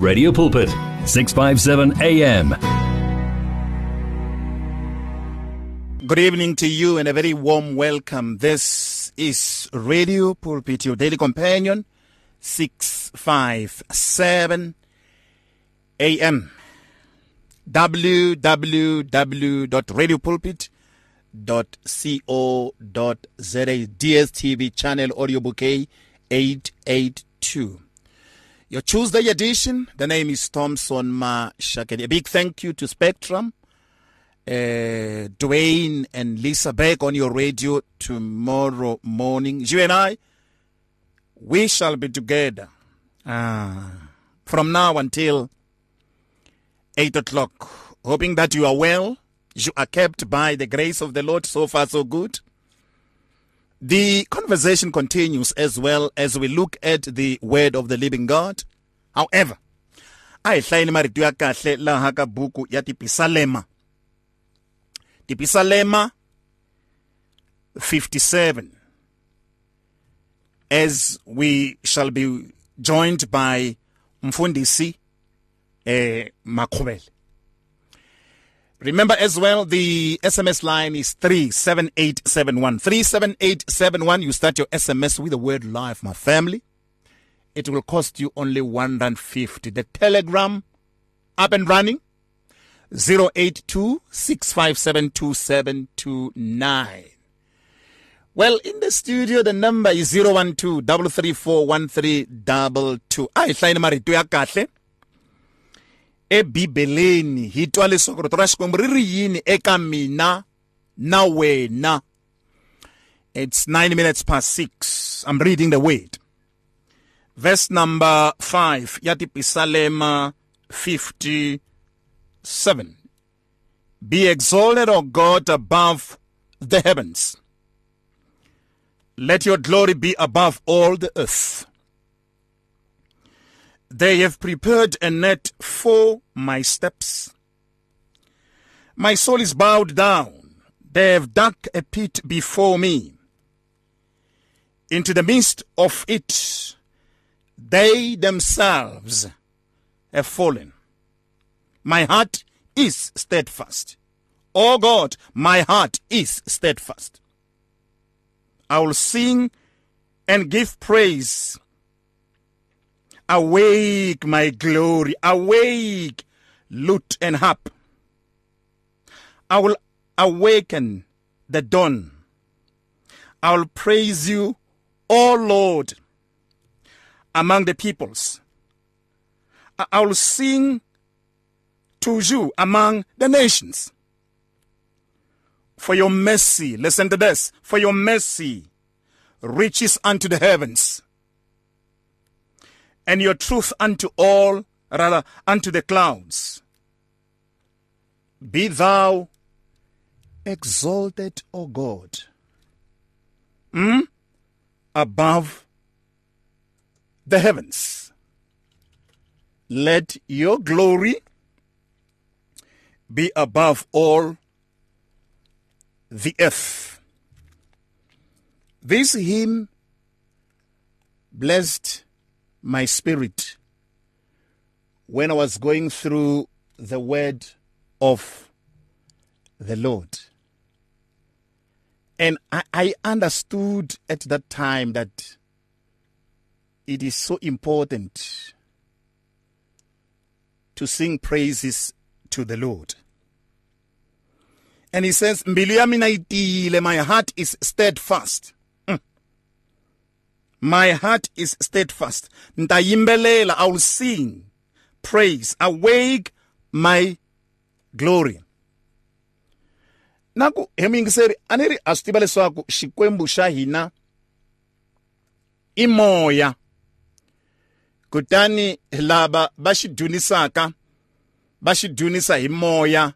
Radio Pulpit, 657 AM. Good evening to you and a very warm welcome. This is Radio Pulpit, your daily companion, 657 AM. www.radiopulpit.co.za. DSTV channel audio bouquet 882. Your Tuesday edition. The name is Thompson Mashakeni. A big thank you to Spectrum, Dwayne and Lisa, back on your radio tomorrow morning. You and I, we shall be together from now until 8 o'clock. Hoping that you are well. You are kept by the grace of the Lord. So far, so good. The conversation continues as well as we look at the word of the living God. However, I say buku yati pisalema. The pisalema 57. As we shall be joined by Mfundisi Makhuvhele. Remember as well, the SMS line is 37871. 37871, you start your SMS with the word life, my family. It will cost you only $1.50. The Telegram, up and running, 082-657-2729. Well, in the studio, the number is 012-334-1322. I sign Marituya ebibeleni hitwale sokotwa sikomriri yini ekamina na wena. It's 9 minutes past 6. I'm reading the word. Verse number 5 yati Psalm 57. Be exalted, O God, above the heavens. Let your glory be above all the earth. They have prepared a net for my steps. My soul is bowed down. They have dug a pit before me. Into the midst of it, they themselves have fallen. My heart is steadfast. O God, my heart is steadfast. I will sing and give praise. Awake, my glory. Awake, lute and harp. I will awaken the dawn. I will praise you, O Lord, among the peoples. I will sing to you among the nations. For your mercy, listen to this, for your mercy reaches unto the heavens. And your truth unto the clouds. Be thou exalted, O God, above the heavens. Let your glory be above all the earth. This hymn blessed my spirit when I was going through the word of the Lord. And I understood at that time that it is so important to sing praises to the Lord. And he says, my heart is steadfast. My heart is steadfast. Ndayimbelela, I will sing praise. Awake, my glory. Naku hemingiseri aneri asitibale swaku shikwembu shahina imoya kutani laba bashidunisaka bashidunisa imoya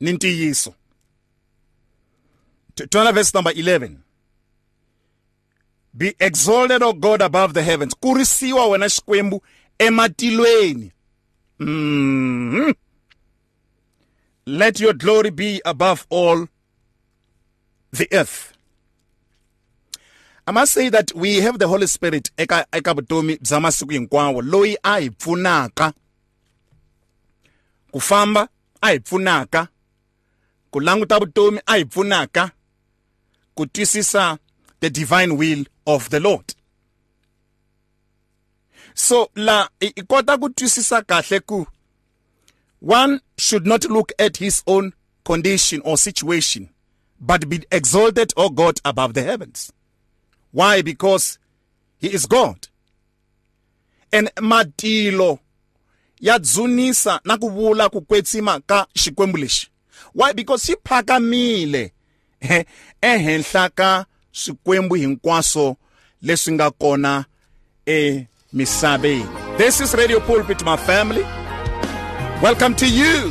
nintiyiso. Turn verse number 11. Be exalted, O God, above the heavens. Kurisiwa wena shikwembu ematilweni. Let your glory be above all the earth. I must say that we have the Holy Spirit eka vutomi bya masiku hinkwawo loyi a hi pfunaka ku famba, a hi pfunaka ku languta vutomi, a hi pfunaka ku twisisa the divine will of the Lord. So la ikota ku twisisa kahle ku one should not look at his own condition or situation, but be exalted, O God, above the heavens. Why? Because he is God. And matilo ya dzunisa na kuvula ku kwetsima ka xikwembuleshi. Why? Because xi phakamile ehenhla ka swikwembu hinkwaso leswi nga kona emisabeni. This is Radio Pulpit, my family. Welcome to you.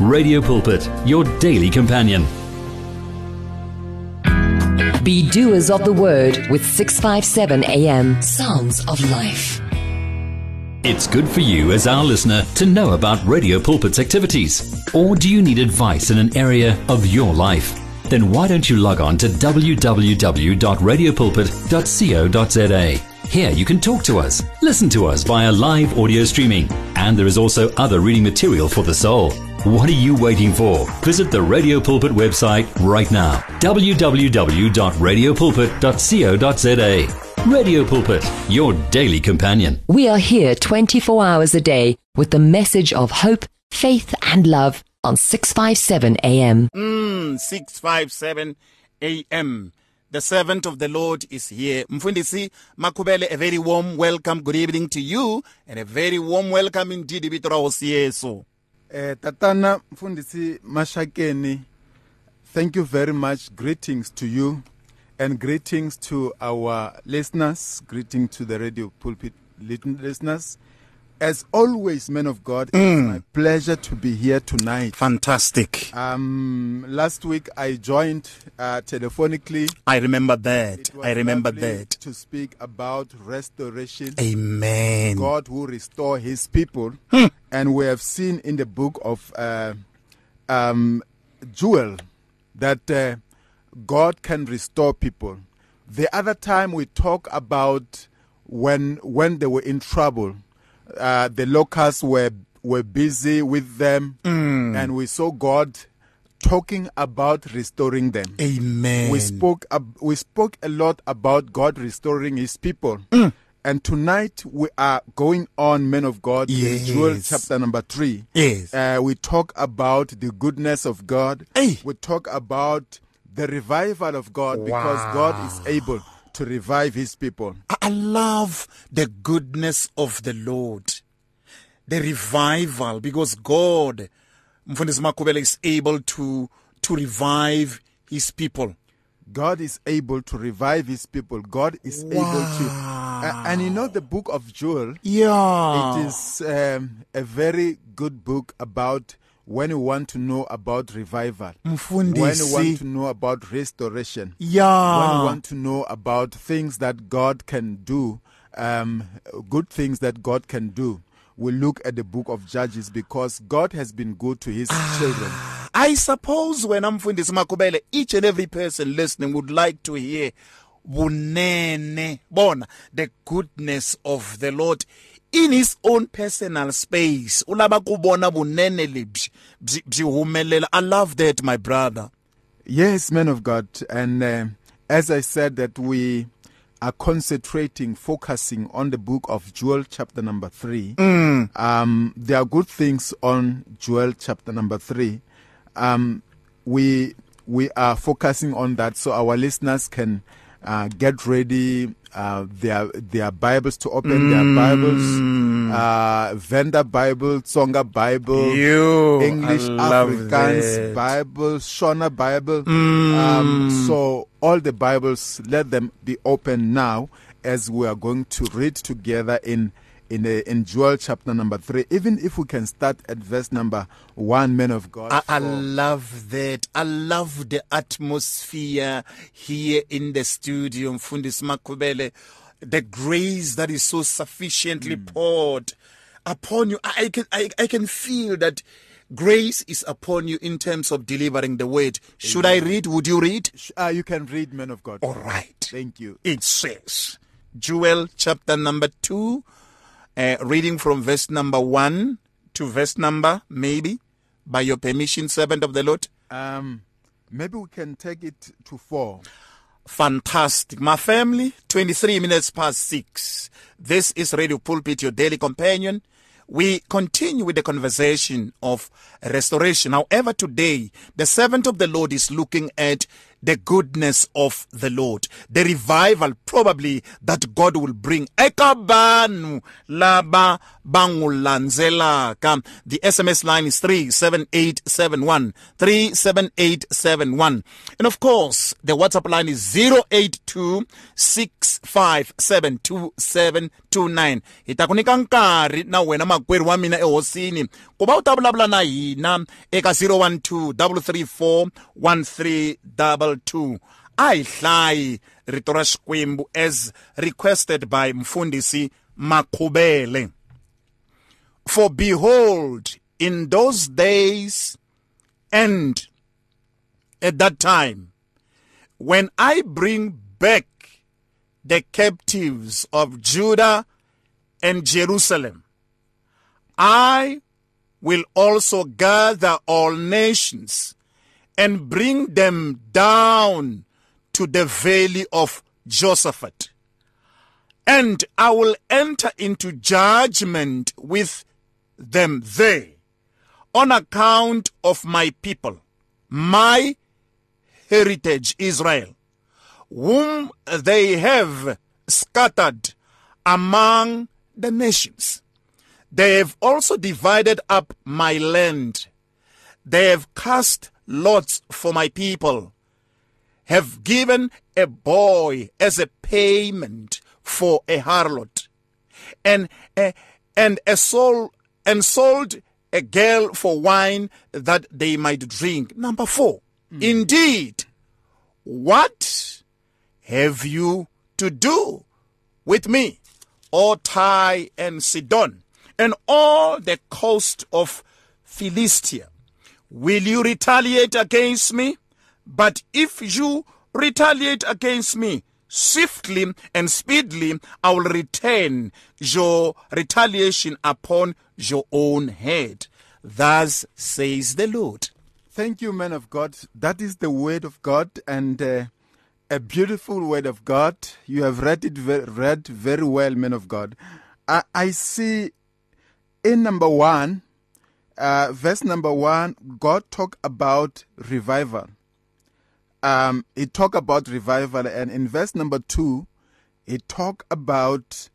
Radio Pulpit, your daily companion. Be doers of the word with 657 AM Sounds of Life. It's good for you as our listener to know about Radio Pulpit's activities. Or do you need advice in an area of your life? Then why don't you log on to www.radiopulpit.co.za. Here you can talk to us, listen to us via live audio streaming, and there is also other reading material for the soul. What are you waiting for? Visit the Radio Pulpit website right now, www.radiopulpit.co.za. Radio Pulpit, your daily companion. We are here 24 hours a day with the message of hope, faith and love on 657 AM. 657 AM. The servant of the Lord is here. Mfundisi Makhuvhele, a very warm welcome, good evening to you, and a very warm welcome indeed. Tatana Mfundisi Mashakeni, thank you very much. Greetings to you, and greetings to our listeners, greetings to the Radio Pulpit listeners. As always, men of God, it's my pleasure to be here tonight. Fantastic. Last week I joined telephonically. I remember that. To speak about restoration. Amen. God will restore his people. And we have seen in the book of Joel that God can restore people. The other time we talked about when they were in trouble. The locusts were busy with them, and we saw God talking about restoring them. Amen. We spoke a lot about God restoring his people. And tonight we are going on, men of God, yes, in Joel chapter number 3. Yes. We talk about the goodness of God. Hey. We talk about the revival of God, wow, because God is able to revive his people. I love the goodness of the Lord, the revival, because God, Mfundisi Makhuvhele, is able to revive his people. God is able to revive his people. God is, wow, able to. And you know the book of Joel? Yeah. It is a very good book about when you want to know about revival, Mfundisi, when you want to know about restoration, yeah, when you want to know about things that God can do, good things that God can do, we look at the book of Judges, because God has been good to his children. I suppose when I'm Mfundisi Makhuvhele, each and every person listening would like to hear the goodness of the Lord in his own personal space. I love that, my brother. Yes, man of God. And as I said, that we are focusing on the book of Joel chapter number 3. There are good things on Joel chapter number 3. We we are focusing on that so our listeners can get ready their Bibles, to open their Bibles, Venda Bible, Tsonga Bible, English Afrikaans Bible, Shona Bible. So all the Bibles, let them be open now as we are going to read together in Joel chapter number 3. Even if we can start at verse number 1, man of God. I love that. I love the atmosphere here in the studio, Mfundisi Makhuvhele. The grace that is so sufficiently poured upon you. I can feel that grace is upon you in terms of delivering the word. Amen. Should I read? Would you read? You can read, man of God. All right. Thank you. It says, Joel chapter number 2, reading from verse number 1 to verse number, maybe, by your permission, servant of the Lord. Maybe we can take it to 4. Fantastic. My family, 23 minutes past 6. This is Radio Pulpit, your daily companion. We continue with the conversation of restoration. However, today, the servant of the Lord is looking at the goodness of the Lord, the revival probably that God will bring. Ekabanu laba bangulanzelaka. The SMS line is 37871. 37871. And of course, the WhatsApp line is 08265727729. Itakunika nkari na wena makweru wa mina ehosini. Kuba utablabla na hina. Eka 012-334-1322. Ayihlayi Ritora Shikwembu, as requested by Mfundisi Makhuvhele. For behold, in those days and at that time, when I bring back the captives of Judah and Jerusalem, I will also gather all nations and bring them down to the valley of Josaphat. And I will enter into judgment with them there on account of my people, my heritage Israel, whom they have scattered among the nations. They have also divided up my land. They have cast lots for my people, have given a boy as a payment for a harlot, and sold a girl for wine that they might drink. Number 4. Indeed, what have you to do with me, O Tyre and Sidon, and all the coast of Philistia? Will you retaliate against me? But if you retaliate against me swiftly and speedily, I will return your retaliation upon your own head. Thus says the Lord. Thank you, man of God. That is the word of God, and a beautiful word of God. You have read it very well, man of God. I see in number 1, verse number 1, God talked about revival. He talked about revival, and in verse number 2, he talked about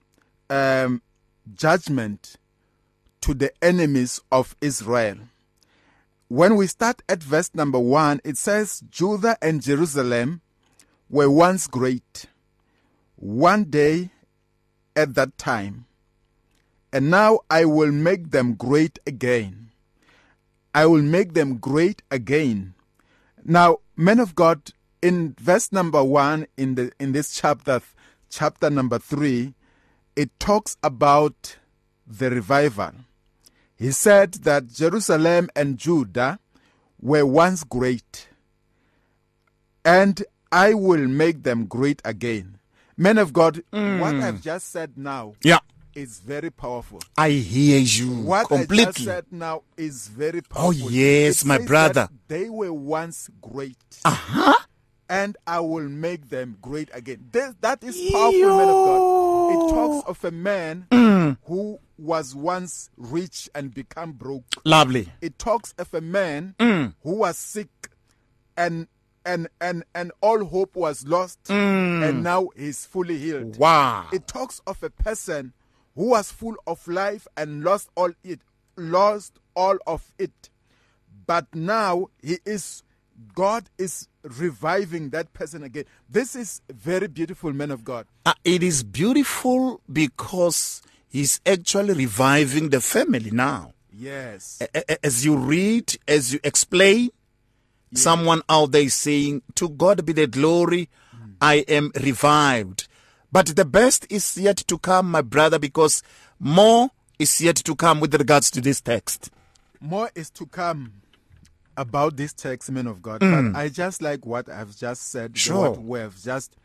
judgment to the enemies of Israel. When we start at verse number 1, it says, Judah and Jerusalem were once great, one day at that time, and now I will make them great again. I will make them great again. Now, men of God, in verse number 1 in this chapter number 3, it talks about the revival. He said that Jerusalem and Judah were once great, and I will make them great again. Men of God, what I've just said now is very powerful. I hear you what completely. What I just said now is very powerful. Oh, yes, my brother. They were once great. And I will make them great again. That is powerful, man of God. It talks of a man who was once rich and become broke. Lovely. It talks of a man who was sick and and all hope was lost, and now he's fully healed. Wow. It talks of a person who was full of life and lost all of it. But now God is reviving that person again. This is very beautiful, man of God. It is beautiful because he's actually reviving the family now. Yes. As you read, as you explain, yes. Someone out there is saying, to God be the glory, I am revived. But the best is yet to come, my brother, because more is yet to come with regards to this text. More is to come about this text, man of God. But I just like what I've just said. Sure. What we have just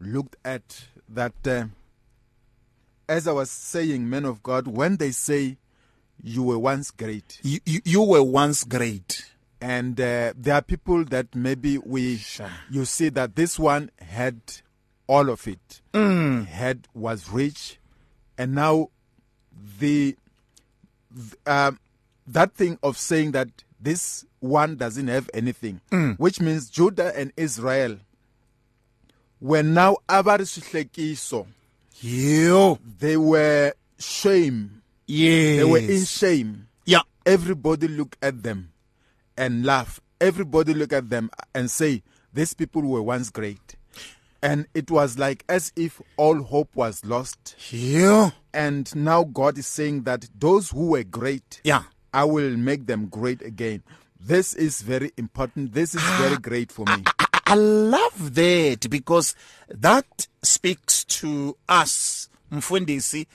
looked at, that as I was saying, man of God, when they say you were once great. You were once great. And there are people that maybe you see that this one had all of it. Had was rich. And now that thing of saying that this one doesn't have anything, which means Judah and Israel were now abarishlekiso. They were shame. Yes. They were in shame. Yeah. Everybody look at them and laugh. Everybody look at them and say, these people were once great. And it was like as if all hope was lost. Yeah. And now God is saying that those who were great, I will make them great again. This is very important. This is very great for me. I love that, because that speaks to us, Mfundisi.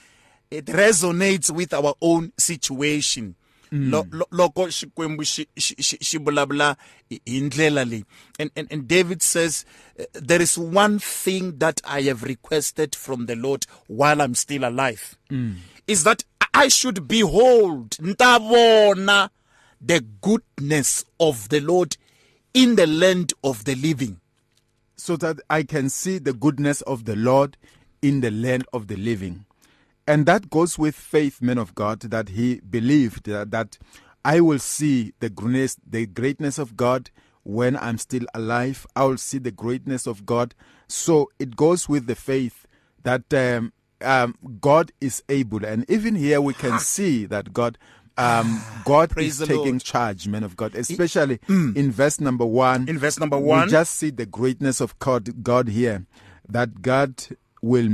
It resonates with our own situation. And David says, there is one thing that I have requested from the Lord while I'm still alive, is that I should behold the goodness of the Lord in the land of the living. So that I can see the goodness of the Lord in the land of the living. And that goes with faith, man of God, that he believed that I will see the greatness of God when I'm still alive. I will see the greatness of God. So it goes with the faith that God is able. And even here we can see that God is taking charge, man of God, especially in verse number 1. In verse number 1. We just see the greatness of God here, that God will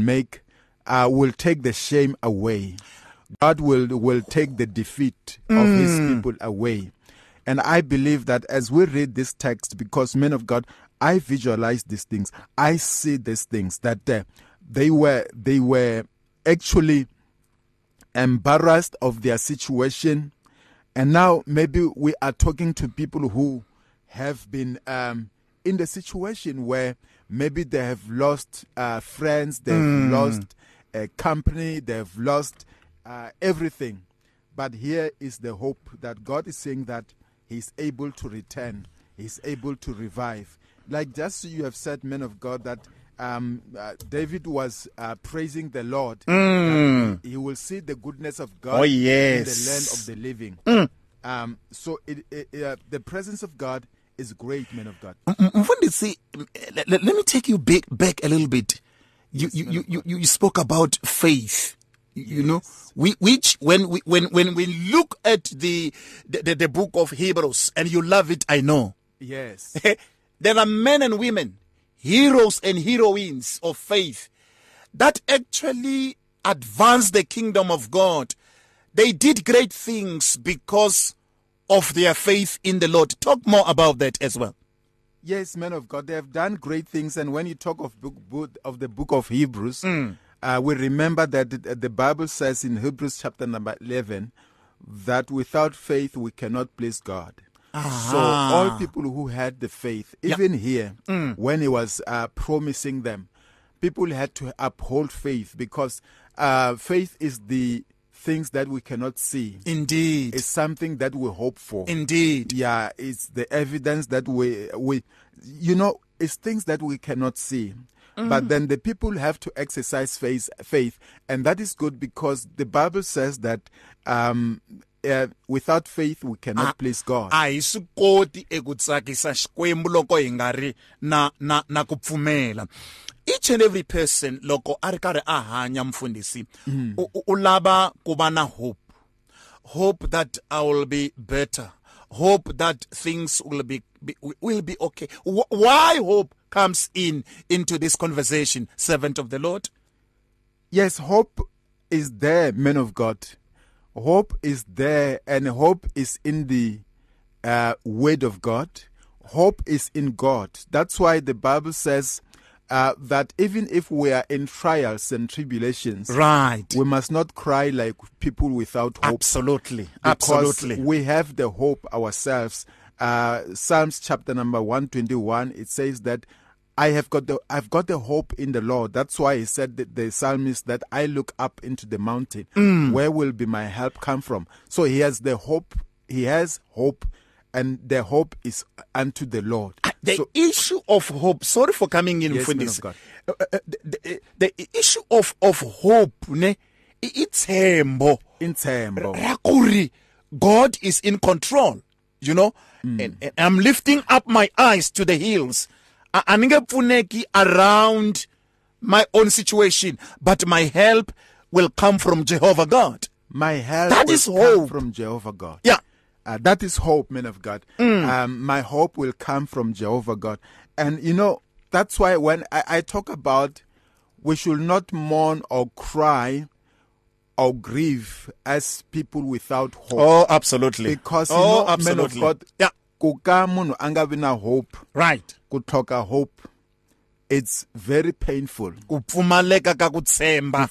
take the shame away. God will take the defeat of his people away. And I believe that as we read this text, because men of God, I visualize these things. I see these things, that they were actually embarrassed of their situation. And now maybe we are talking to people who have been in the situation where maybe they have lost friends, they have lost company, they have lost everything. But here is the hope that God is saying that he's able to return, he's able to revive. Like just you have said, man of God, that David was praising the Lord. He will see the goodness of God in the land of the living. So the presence of God is great, man of God. Mfundisi, let me take you back a little bit. You spoke about faith. You know, which when we look at the book of Hebrews, and you love it, I know. Yes. There are men and women, heroes and heroines of faith, that actually advanced the kingdom of God. They did great things because of their faith in the Lord. Talk more about that as well. Yes, men of God, they have done great things. And when you talk of the book of Hebrews, we remember that the Bible says in Hebrews chapter number 11 that without faith we cannot please God. So all people who had the faith, even here, when he was promising them, people had to uphold faith, because faith is the things that we cannot see. Indeed. It's something that we hope for. Indeed. Yeah, it's the evidence that we it's things that we cannot see. But then the people have to exercise faith, and that is good, because the Bible says that without faith we cannot please God. Each and every person loko arikare ahanya mfundisi ulaba kubana hope that I will be better, hope that things will be okay. Why hope comes into this conversation, servant of the Lord? Yes, hope is there, man of God. Hope is there, and hope is in the word of God. Hope is in God. That's why the Bible says that even if we are in trials and tribulations, right, we must not cry like people without hope. Absolutely, absolutely. We have the hope ourselves. Psalms chapter number 121, it says that I've got the hope in the Lord. That's why he said that the psalmist that I look up into the mountain, where will be my help come from? So he has the hope. He has hope, and the hope is unto the Lord. The issue of hope, sorry for coming in for this. The issue of hope, ne, it's hembo. God is in control, you know. And I'm lifting up my eyes to the hills. I'm funeki around my own situation, but my help will come from Jehovah God. My help that will is hope. Come from Jehovah God. Yeah. That is hope, man of God. My hope will come from Jehovah God. And, you know, that's why when I talk about we should not mourn or cry or grieve as people without hope. Oh, absolutely. Because, you know, absolutely, man of God, kukamunu angabina hope. Right. Kutoka hope. It's very painful. Kufumaleka kakutsemba.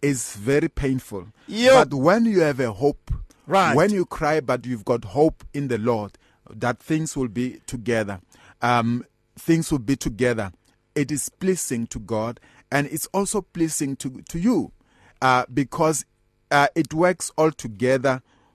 It's very painful. But when you have a hope, right, when you cry, but you've got hope in the Lord that things will be together. Things will be together. It is pleasing to God, and it's also pleasing to you, because it works all together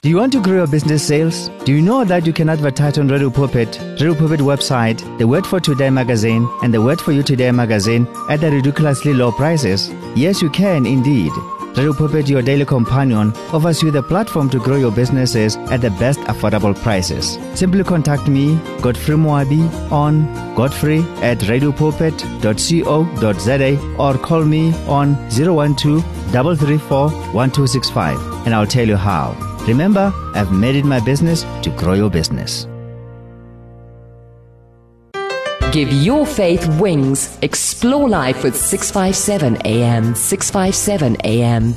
Do you want to grow your business sales? Do you know that you can advertise on Radio Pulpit, Radio Pulpit website, The Word for Today magazine, and The Word for You Today magazine at the ridiculously low prices? Yes, you can indeed. Radio Pulpit, your daily companion, offers you the platform to grow your businesses at the best affordable prices. Simply contact me, Godfrey Moabi, on godfrey@radiopulpit.co.za, or call me on 012-334-1265, and I'll tell you how. Remember, I've made it my business to grow your business. Give your faith wings. Explore life with 657 AM. 657 AM.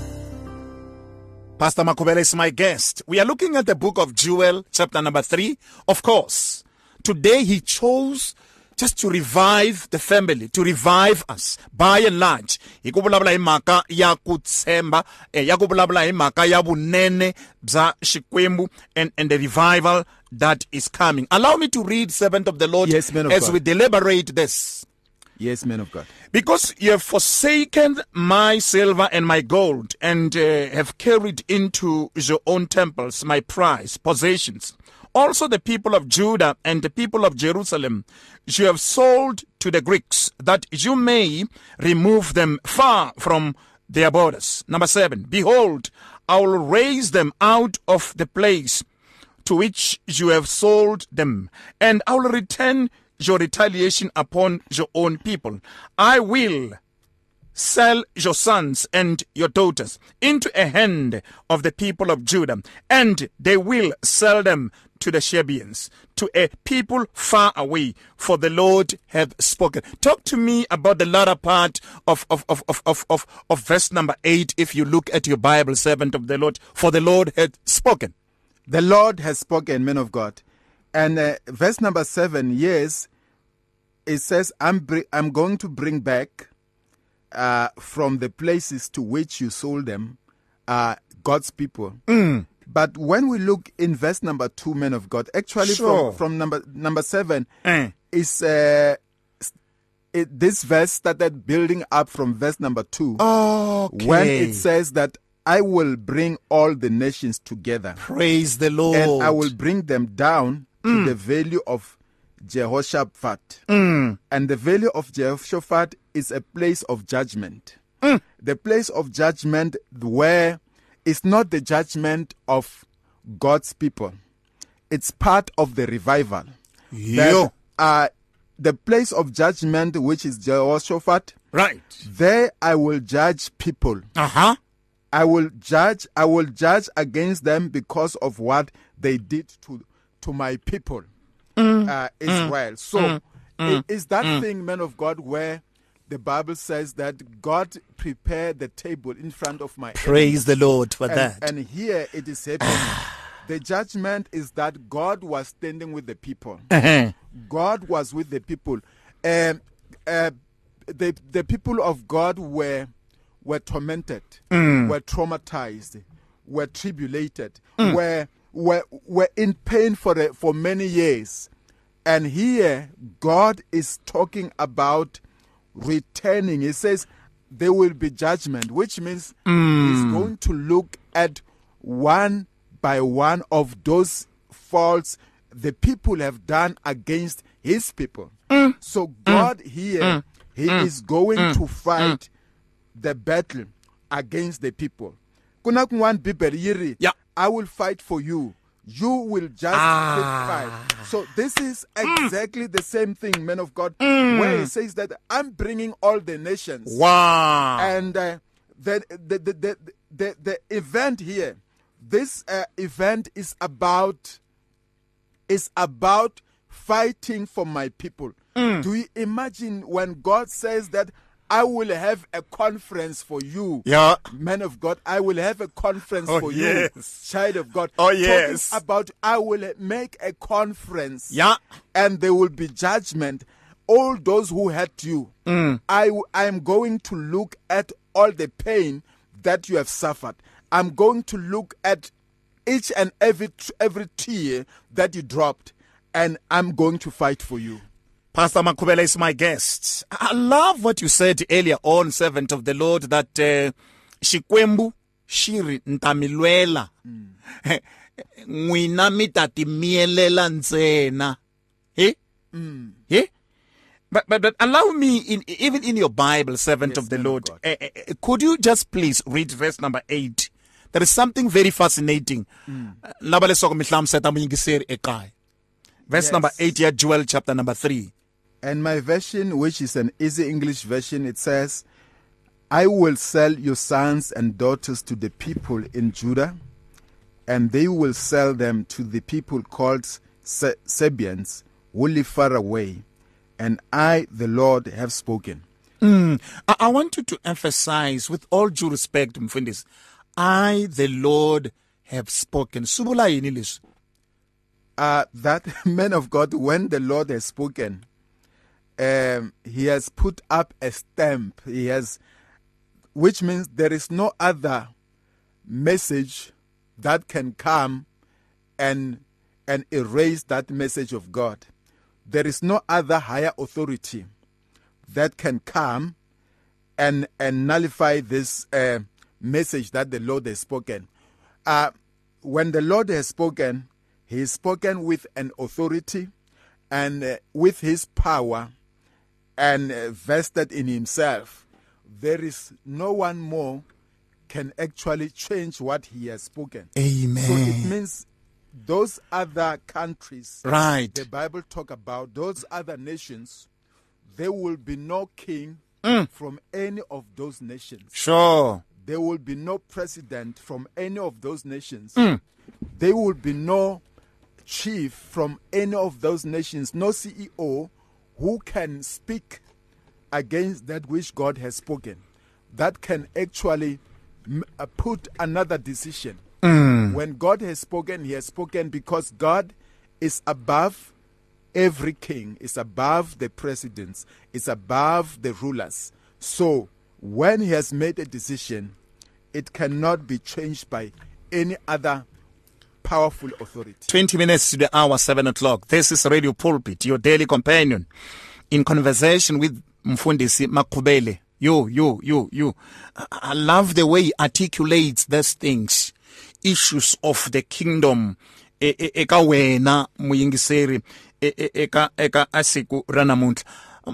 Pastor Makhuvhele is my guest. We are looking at the book of Joel, chapter number 3. Of course, today he chose just to revive the family, to revive us, by and large. Ikubulabula imaka ya kutsemba, yakubulabula imaka ya bunene bza shikwembu, and the revival that is coming. Allow me to read, servant of the Lord, yes, man of as God. We deliberate this. Yes, man of God. Because you have forsaken my silver and my gold, and have carried into your own temples my prize, possessions. Also the people of Judah and the people of Jerusalem you have sold to the Greeks, that you may remove them far from their borders. Number 7, behold, I will raise them out of the place to which you have sold them, and I will return your retaliation upon your own people. I will sell your sons and your daughters into a hand of the people of Judah, and they will sell them to the Sabeans, to a people far away, for the Lord hath spoken. Talk to me about the latter part of verse number 8, if you look at your Bible, servant of the Lord. For the Lord hath spoken. The Lord has spoken, men of God. And verse number 7, yes, it says, I'm going to bring back from the places to which you sold them, God's people. But when we look in verse number 2, man of God, actually from number 7, is this verse started building up from verse number 2. Okay. When it says that I will bring all the nations together. Praise the Lord. And I will bring them down to the valley of Jehoshaphat. And the valley of Jehoshaphat is a place of judgment. The place of judgment where it's not the judgment of God's people. It's part of the revival. That, the place of judgment, which is Jehoshaphat. Right. There I will judge people. Uh-huh. I will judge against them because of what they did to my people, Israel. So it is that thing, man of God, where the Bible says that God prepared the table in front of my enemies. Praise the Lord for that. And here it is happening. The judgment is that God was standing with the people. Uh-huh. God was with the people. The people of God were tormented, were traumatized, were tribulated, were in pain for many years. And here, God is talking about returning. He says there will be judgment, which means He's going to look at one by one of those faults the people have done against His people. So God here, He is going to fight the battle against the people. I will fight for you. You will just fight. So this is exactly the same thing, man of God, where He says that I'm bringing all the nations. Wow! And the event here, this event is about fighting for my people. Do you imagine when God says that? I will have a conference for you, man of God. I will have a conference for you, child of God. Oh, yes. Talking about I will make a conference, and there will be judgment. All those who hurt you, I am going to look at all the pain that you have suffered. I'm going to look at each and every tear that you dropped, and I'm going to fight for you. Pastor Makhuvhele is my guest. I love what you said earlier on, servant of the Lord, that Shikwembu Shiri Ntamiluela Mwina Mitati Mielela Nzena. But allow me, even in your Bible, servant of the Lord, could you just please read verse number 8? There is something very fascinating. Verse number 8 here, Joel chapter number 3. And my version, which is an easy English version, it says, I will sell your sons and daughters to the people in Judah, and they will sell them to the people called Sabeans, who live far away. And I, the Lord, have spoken. I want you to emphasize, with all due respect, Mfundisi, I, the Lord, have spoken. Subula in English. That man of God, when the Lord has spoken, He has put up a stamp. He has, which means there is no other message that can come and erase that message of God. There is no other higher authority that can come and nullify this message that the Lord has spoken. When the Lord has spoken, He is spoken with an authority and with His power and vested in Himself. There is no one more can actually change what He has spoken. Amen. So it means those other countries, the Bible talk about, those other nations, there will be no king from any of those nations. Sure. There will be no president from any of those nations. There will be no chief from any of those nations, no CEO who can speak against that which God has spoken, that can actually put another decision. When God has spoken, He has spoken, because God is above every king, is above the presidents, is above the rulers. So when He has made a decision, it cannot be changed by any other powerful authority. 20 minutes to the hour, 7 o'clock. This is Radio Pulpit, your daily companion, in conversation with Mfundisi Makhuvhele. You. I love the way he articulates these things, issues of the kingdom. Eka wena muyingiseri, eka asiku ranamuntla.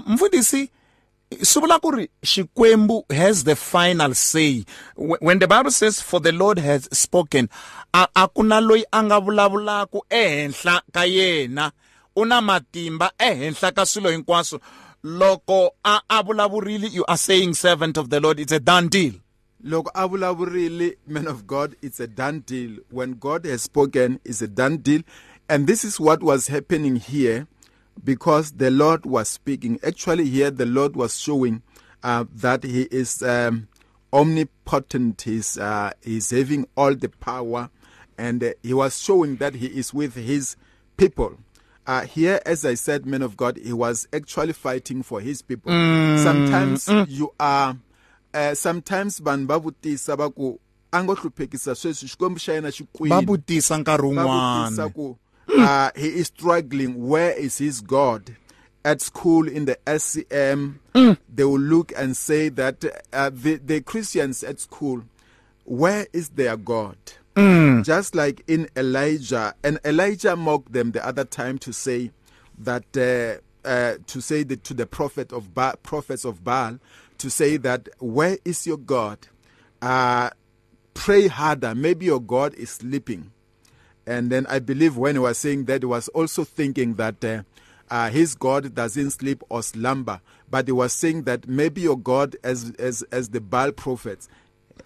Mfundisi, Subulakuri, Shikwembu has the final say. When the Bible says, for the Lord has spoken, akunaloi angabulabulaku ehentla kayena, unamatimba ehentla kasulo hinkwaso, loko abulaburili, you are saying servant of the Lord, it's a done deal. Loko abulaburili, man of God, it's a done deal. When God has spoken, it's a done deal. And this is what was happening here. Because the Lord was speaking. Actually, here the Lord was showing that He is omnipotent. He's having all the power, and He was showing that He is with His people. Here, as I said, man of God, He was actually fighting for His people. Sometimes you are. Sometimes banbabuti sabaku angotlupekisa sweshushkombshayana shikuini. Babuti sankarumwan. He is struggling. Where is his God? At school, in the SCM, they will look and say that the Christians at school, where is their God? Just like in Elijah. And Elijah mocked them the other time to say that, to the prophets of Baal, to say that, where is your God? Pray harder. Maybe your God is sleeping. And then I believe when he was saying that, he was also thinking that his God doesn't sleep or slumber. But he was saying that maybe your God, as the Baal prophets,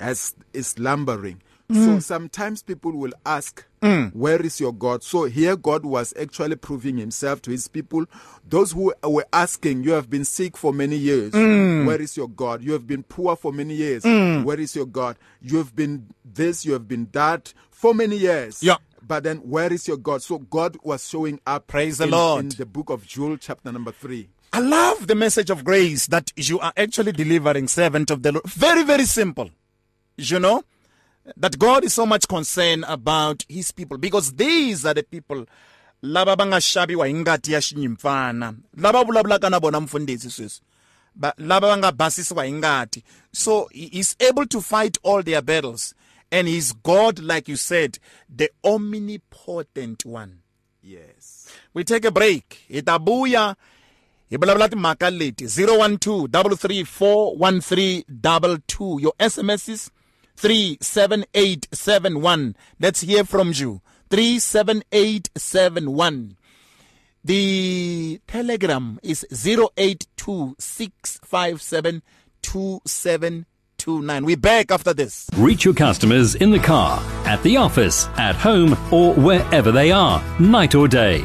is slumbering. So sometimes people will ask, where is your God? So here God was actually proving himself to his people. Those who were asking, you have been sick for many years. Where is your God? You have been poor for many years. Where is your God? You have been this, you have been that for many years. Yeah. But then, where is your God? So God was showing up. Praise the Lord. In the book of Joel, chapter number 3. I love the message of grace that you are actually delivering, servant of the Lord. Very, very simple. You know, that God is so much concerned about his people. Because these are the people. So he's able to fight all their battles. And he's God, like you said, the omnipotent one. Yes. We take a break. Itabuya. 012-334-1322. Your SMS is 37871. Let's hear from you. 37871. The telegram is 082-657-27. We're back after this. Reach your customers in the car, at the office, at home, or wherever they are, night or day.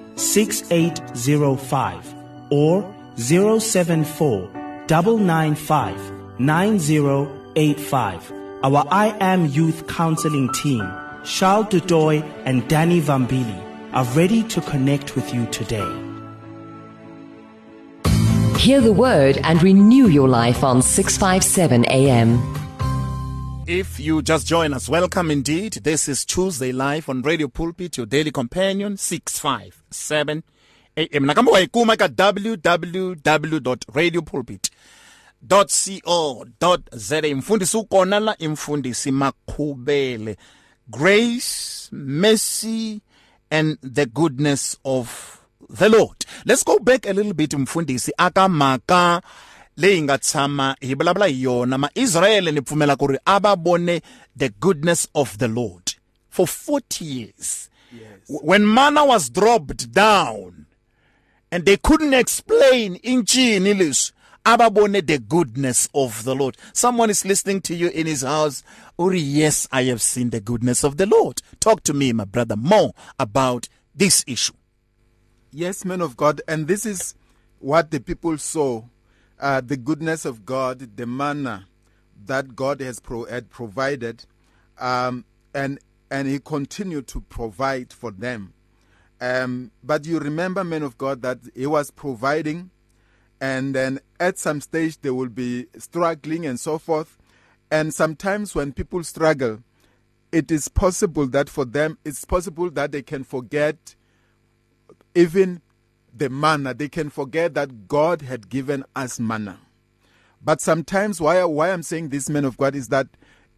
or 074-995-9085. Our I Am Youth Counseling team, Charles Dudoy and Danny Vambili, are ready to connect with you today. Hear the word and renew your life on 657 AM. If you just join us, welcome indeed. This is Tuesday Live on Radio Pulpit, your daily companion, 657 AM. Nakambo waikuma ka www.radiopulpit.co.za. Mfundisi ukonala, Mfundisi Makhuvhele. Grace, mercy, and the goodness of the Lord. Let's go back a little bit, Mfundisi. Aka maka leyi nga tshama hi vulavula hi yona ma Israel ni pfumela ku ri ava bone the goodness of the Lord for 40 years. Yes. When manna was dropped down and they couldn't explain in Chinese, ababone the goodness of the Lord. Someone is listening to you in his house. Uri, yes, I have seen the goodness of the Lord. Talk to me, my brother, more about this issue. Yes, man of God. And this is what the people saw. The goodness of God, the manna that God has provided. And he continued to provide for them. But you remember, men of God, that he was providing, and then at some stage they will be struggling and so forth. And sometimes when people struggle, it is possible that for them, it's possible that they can forget even the manna. They can forget that God had given us manna. But sometimes, why I'm saying this, men of God, is that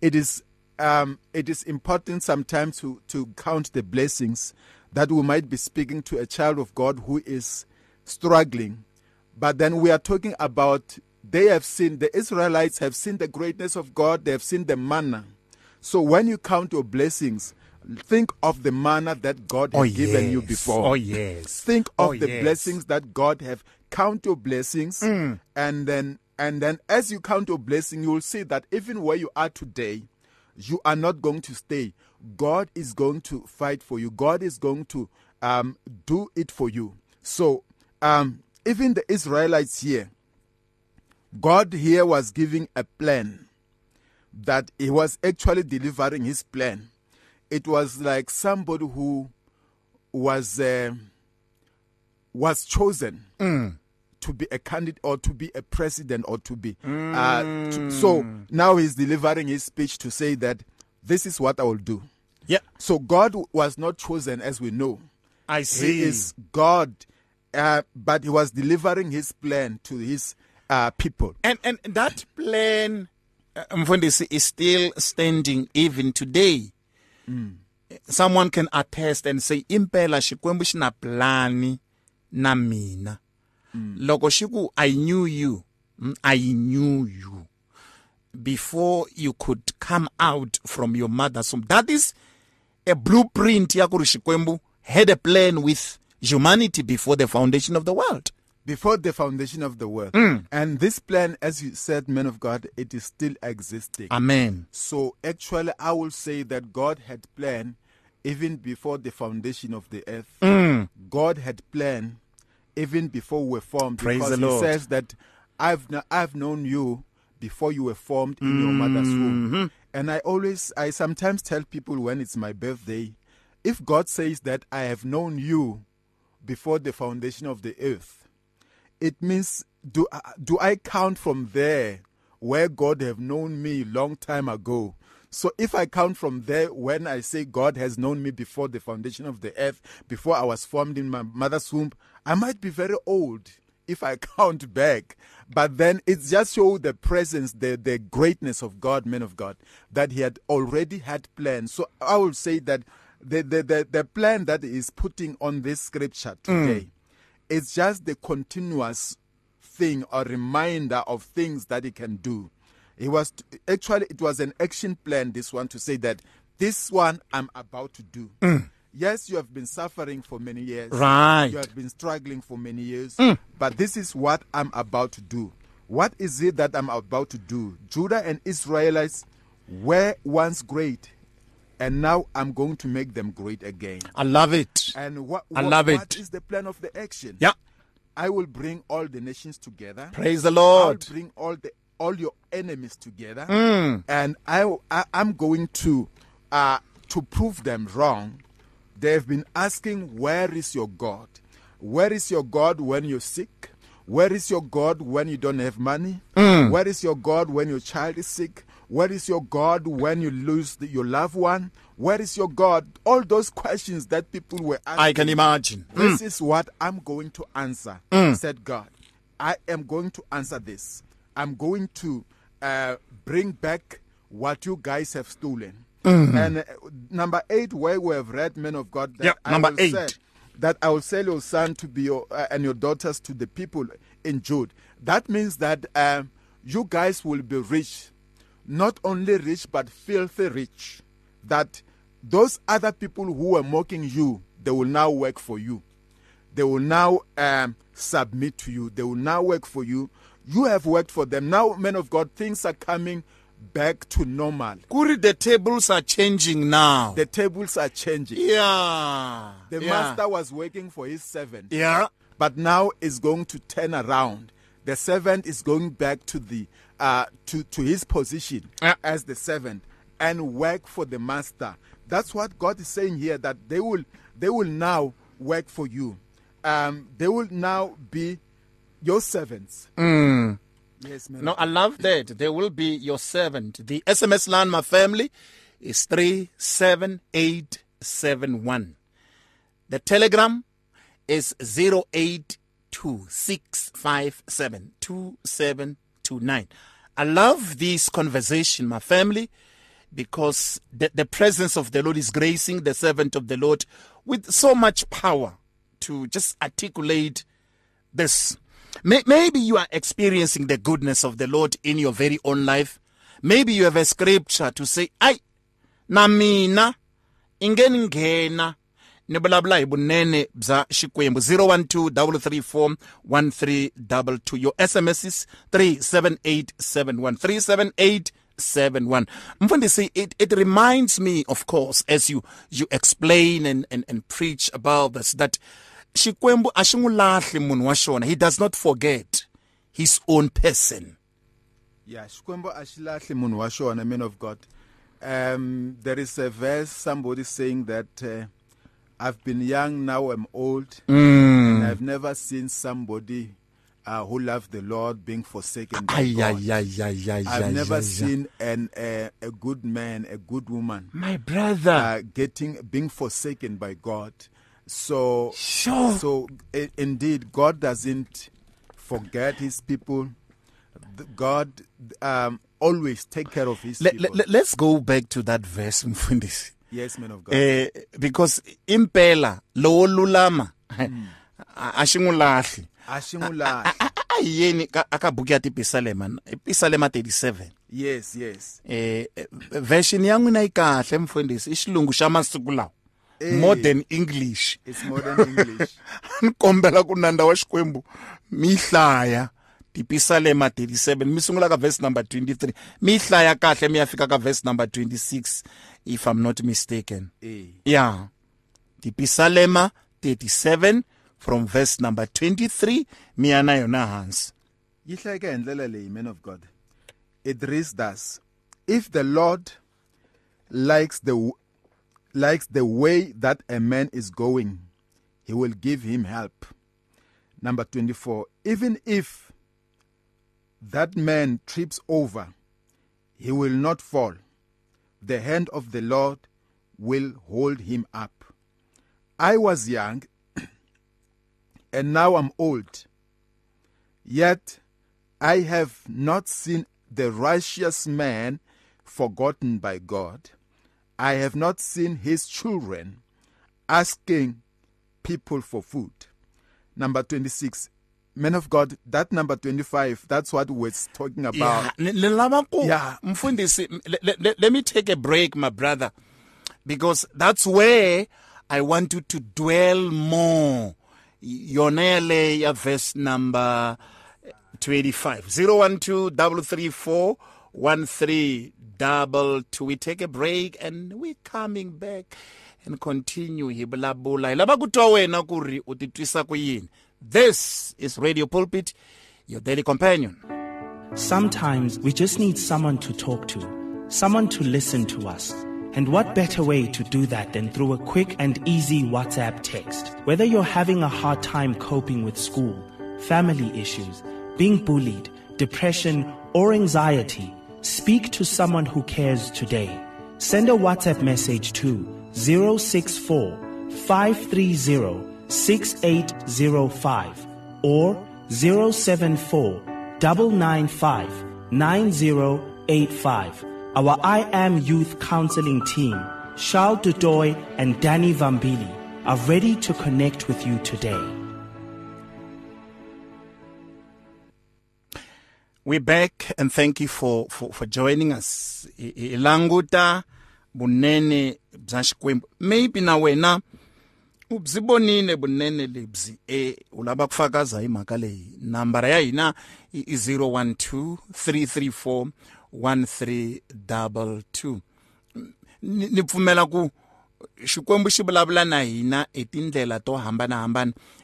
it is important sometimes to count the blessings that we might be speaking to a child of God who is struggling. But then we are talking about the Israelites have seen the greatness of God. They have seen the manna. So when you count your blessings, think of the manna that God has given you before. Oh, yes. Think of blessings that God have. Count your blessings. And then as you count your blessing, you will see that even where you are today, you are not going to stay. God is going to fight for you. God is going to do it for you. So even the Israelites here, God here was giving a plan that he was actually delivering his plan. It was like somebody who was chosen to be a candidate or to be a president or to be. So now he's delivering his speech to say that this is what I will do. Yeah. So God was not chosen, as we know. I see. He is God, but he was delivering his plan to his people. And that plan, Mfundisi, is still standing even today. Someone can attest and say, impela Shikwembu shina plani na mina. Logoshiku, I knew you before you could come out from your mother's womb. That is a blueprint. Yakuri Shikwembu had a plan with humanity before the foundation of the world. And this plan, as you said, man of God, it is still existing. Amen. So actually, I will say that God had planned even before the foundation of the earth. God had planned even before we were formed. Praise the Lord. He says that I've known you before you were formed in your mother's womb. And I sometimes tell people when it's my birthday, if God says that I have known you before the foundation of the earth, it means do I count from there where God have known me long time ago? So if I count from there, when I say God has known me before the foundation of the earth, before I was formed in my mother's womb, I might be very old if I count back. But then it just shows the presence, the greatness of God, man of God, that he had already had plans. So I would say that the plan that is putting on this scripture today is just the continuous thing or reminder of things that he can do. It was an action plan, this one, to say that this one I'm about to do. Yes, you have been suffering for many years. Right. You have been struggling for many years. But this is what I'm about to do. What is it that I'm about to do? Judah and Israelites were once great, and now I'm going to make them great again. I love it. And what is the plan of the action? Yeah. I will bring all the nations together. Praise the Lord. I'll bring all your enemies together, and I'm going to prove them wrong. They've been asking, where is your God? Where is your God when you're sick? Where is your God when you don't have money? Where is your God when your child is sick? Where is your God when you lose your loved one? Where is your God? All those questions that people were asking. I can imagine. This is what I'm going to answer, said God. I am going to answer this. I'm going to bring back what you guys have stolen. And number 8, where we have read, men of God, that I will sell your son to be your, and your daughters to the people in Jude. That means that you guys will be rich, not only rich but filthy rich, that those other people who were mocking you, they will now work for you. They will now submit to you. They will now work for you. You have worked for them. Now, men of God, things are coming back to normal. Kuri, the tables are changing now. The tables are changing. Yeah. The master was working for his servant. Yeah. But now is going to turn around. The servant is going back to the to his position as the servant and work for the master. That's what God is saying here, that they will now work for you. They will now be your servants. Mm. Yes, man. No, I love that. They will be your servant. The SMS line, my family, is 37871. The telegram is 0826572729. I love this conversation, my family, because the presence of the Lord is gracing the servant of the Lord with so much power to just articulate this. Maybe you are experiencing the goodness of the Lord in your very own life. Maybe you have a scripture to say, "Ay, namina ingeningena nebulabla ibunene bza shikwembu." 012-334-1322. Your SMS is 37871. 37871. Mfundisi, it reminds me, of course, as you explain and preach about this, that Shikwembu ashingulahli munhu wa xona. He does not forget his own person. Yeah, Shikwembu ashilahli munhu wa xona, man of God. There is a verse, somebody saying that I've been young, now I'm old, and I've never seen somebody who loved the Lord being forsaken by God. I've never seen a good man, a good woman, my brother, being forsaken by God. So indeed, God doesn't forget his people. God always take care of his people. Let's go back to that verse, Mfundisi. Yes, man of God. Because impela lo lulama ashingulahi ayeni akabuki ati Psalm 37. Yes. Version yangu na ikahle Mfundisi ishilungu xa masiku lawo. Modern English. It's modern English. Nkombela kunanda wa Xikwembu mihlaya tipisalema 37 misungula ka verse number 23 mihlaya kahle miyafika ka verse number 26 if I'm not mistaken. Yeah. Tipisalema 37 from verse number 23 miyana yona hands. Yihleka hendlela leyi, man of God. It reads thus: if the Lord likes the way that a man is going, he will give him help. Number 24, even if that man trips over, he will not fall. The hand of the Lord will hold him up. I was young, and now I'm old. Yet I have not seen the righteous man forgotten by God. I have not seen his children asking people for food. Number 26, man of God, that number 25, that's what we're talking about. Yeah. Let me take a break, my brother, because that's where I want you to dwell more. Yonele, verse number 25. 012-334-1322. We take a break and we're coming back and continue. This is Radio Pulpit, your daily companion. Sometimes we just need someone to talk to, someone to listen to us. And what better way to do that than through a quick and easy WhatsApp text? Whether you're having a hard time coping with school, family issues, being bullied, depression, or anxiety, speak to someone who cares today. Send a WhatsApp message to 064-530-6805 or 074-995-9085. Our I Am Youth Counseling team, Charles Dudoy and Danny Vambili, are ready to connect with you today. We're back, and thank you for joining us. Ilanguta bunene bzashikwembu. Maybe na wena ubzibonine bunene libzi ulaba kufakaza imakale. Nambara ya ina 012-334-1322. Nipfumela ku shikwembu shibalabla na ina etindela to hambana.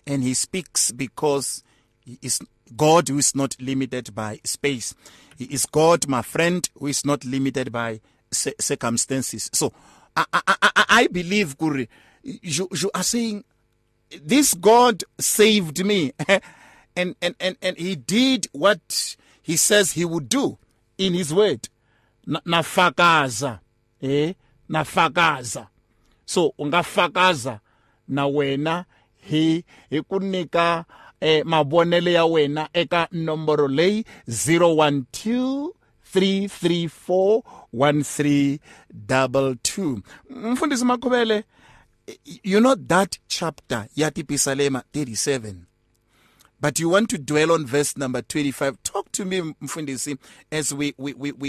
And he speaks because he is God who is not limited by space. He is God, my friend, who is not limited by circumstances. So I believe, Guru, you are saying, this God saved me. and he did what he says he would do in his word. Nafakaza. Nafakaza. So, ungafakaza. Na wena, he kunika mabonele ya wena eka nomboro lei 012-334-1322. Mfundisi Makhuvhele, you know that chapter yati Pisalema 37, but you want to dwell on verse number 25. Talk to me, Mfundisi, as we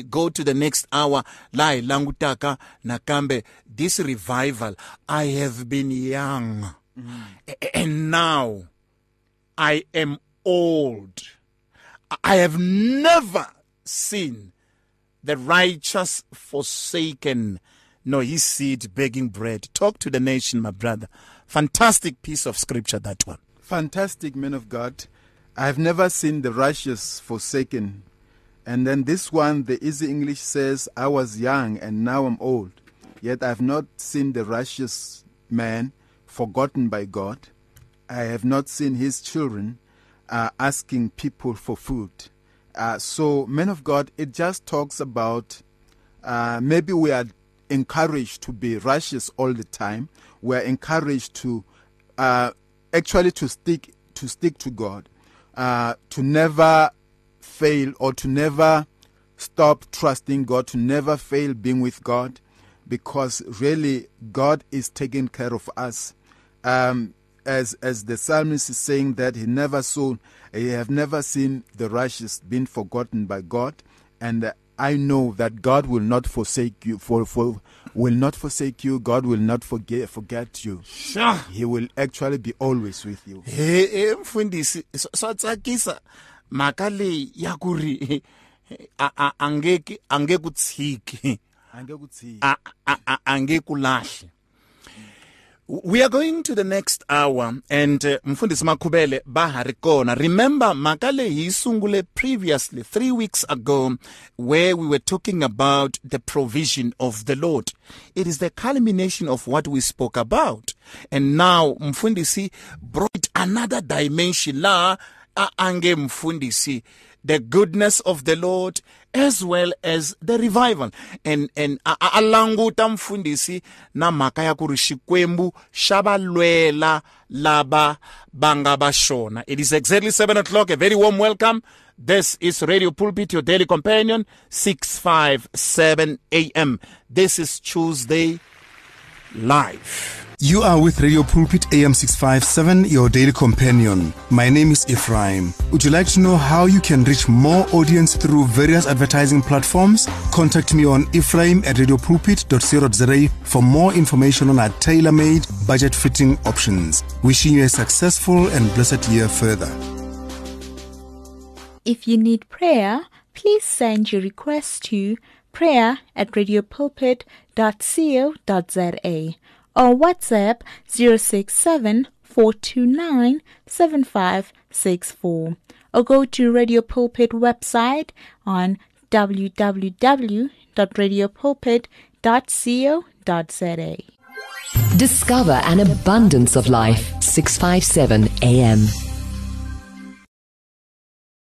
go to the next hour. Lai langutaka nakambe, this revival. I have been young, and now I am old. I have never seen the righteous forsaken, nor his seed begging bread. Talk to the nation, my brother. Fantastic piece of scripture, that one. Fantastic, man of God. I have never seen the righteous forsaken. And then this one, the Easy English says, I was young and now I'm old, yet I have not seen the righteous man forgotten by God. I have not seen his children asking people for food. So, men of God, it just talks about maybe we are encouraged to be righteous all the time. We are encouraged to actually to stick to God, to never fail or to never stop trusting God, to never fail being with God, because really God is taking care of us. As the psalmist is saying that he have never seen the righteous being forgotten by God, and I know that God will not forsake you. Will not forsake you. God will not forget you. Sure. He will actually be always with you. Hey, Mfundisi, satsakisa makale yakuri angekutsiki angekulahle. We are going to the next hour, and Mfundisi Makhuvhele baharikona. Remember, makale hisungule previously 3 weeks ago, where we were talking about the provision of the Lord. It is the culmination of what we spoke about, and now Mfundisi brought another dimension la ange Mfundisi, the goodness of the Lord as well as the revival. And alanguta Mfundisi na makaya kurushikwembu shabalwela laba bangabashona. It is exactly 7 o'clock. A very warm welcome. This is Radio Pulpit, your daily companion, 657 AM. This is Tuesday Live. You are with Radio Pulpit AM 657, your daily companion. My name is Ephraim. Would you like to know how you can reach more audience through various advertising platforms? Contact me on ephraim@radiopulpit.co.za for more information on our tailor-made budget-fitting options. Wishing you a successful and blessed year further. If you need prayer, please send your request to prayer@radiopulpit.co.za. or WhatsApp 067-429-7564, or go to Radio Pulpit website on www.radiopulpit.co.za. Discover an abundance of life. 657 AM.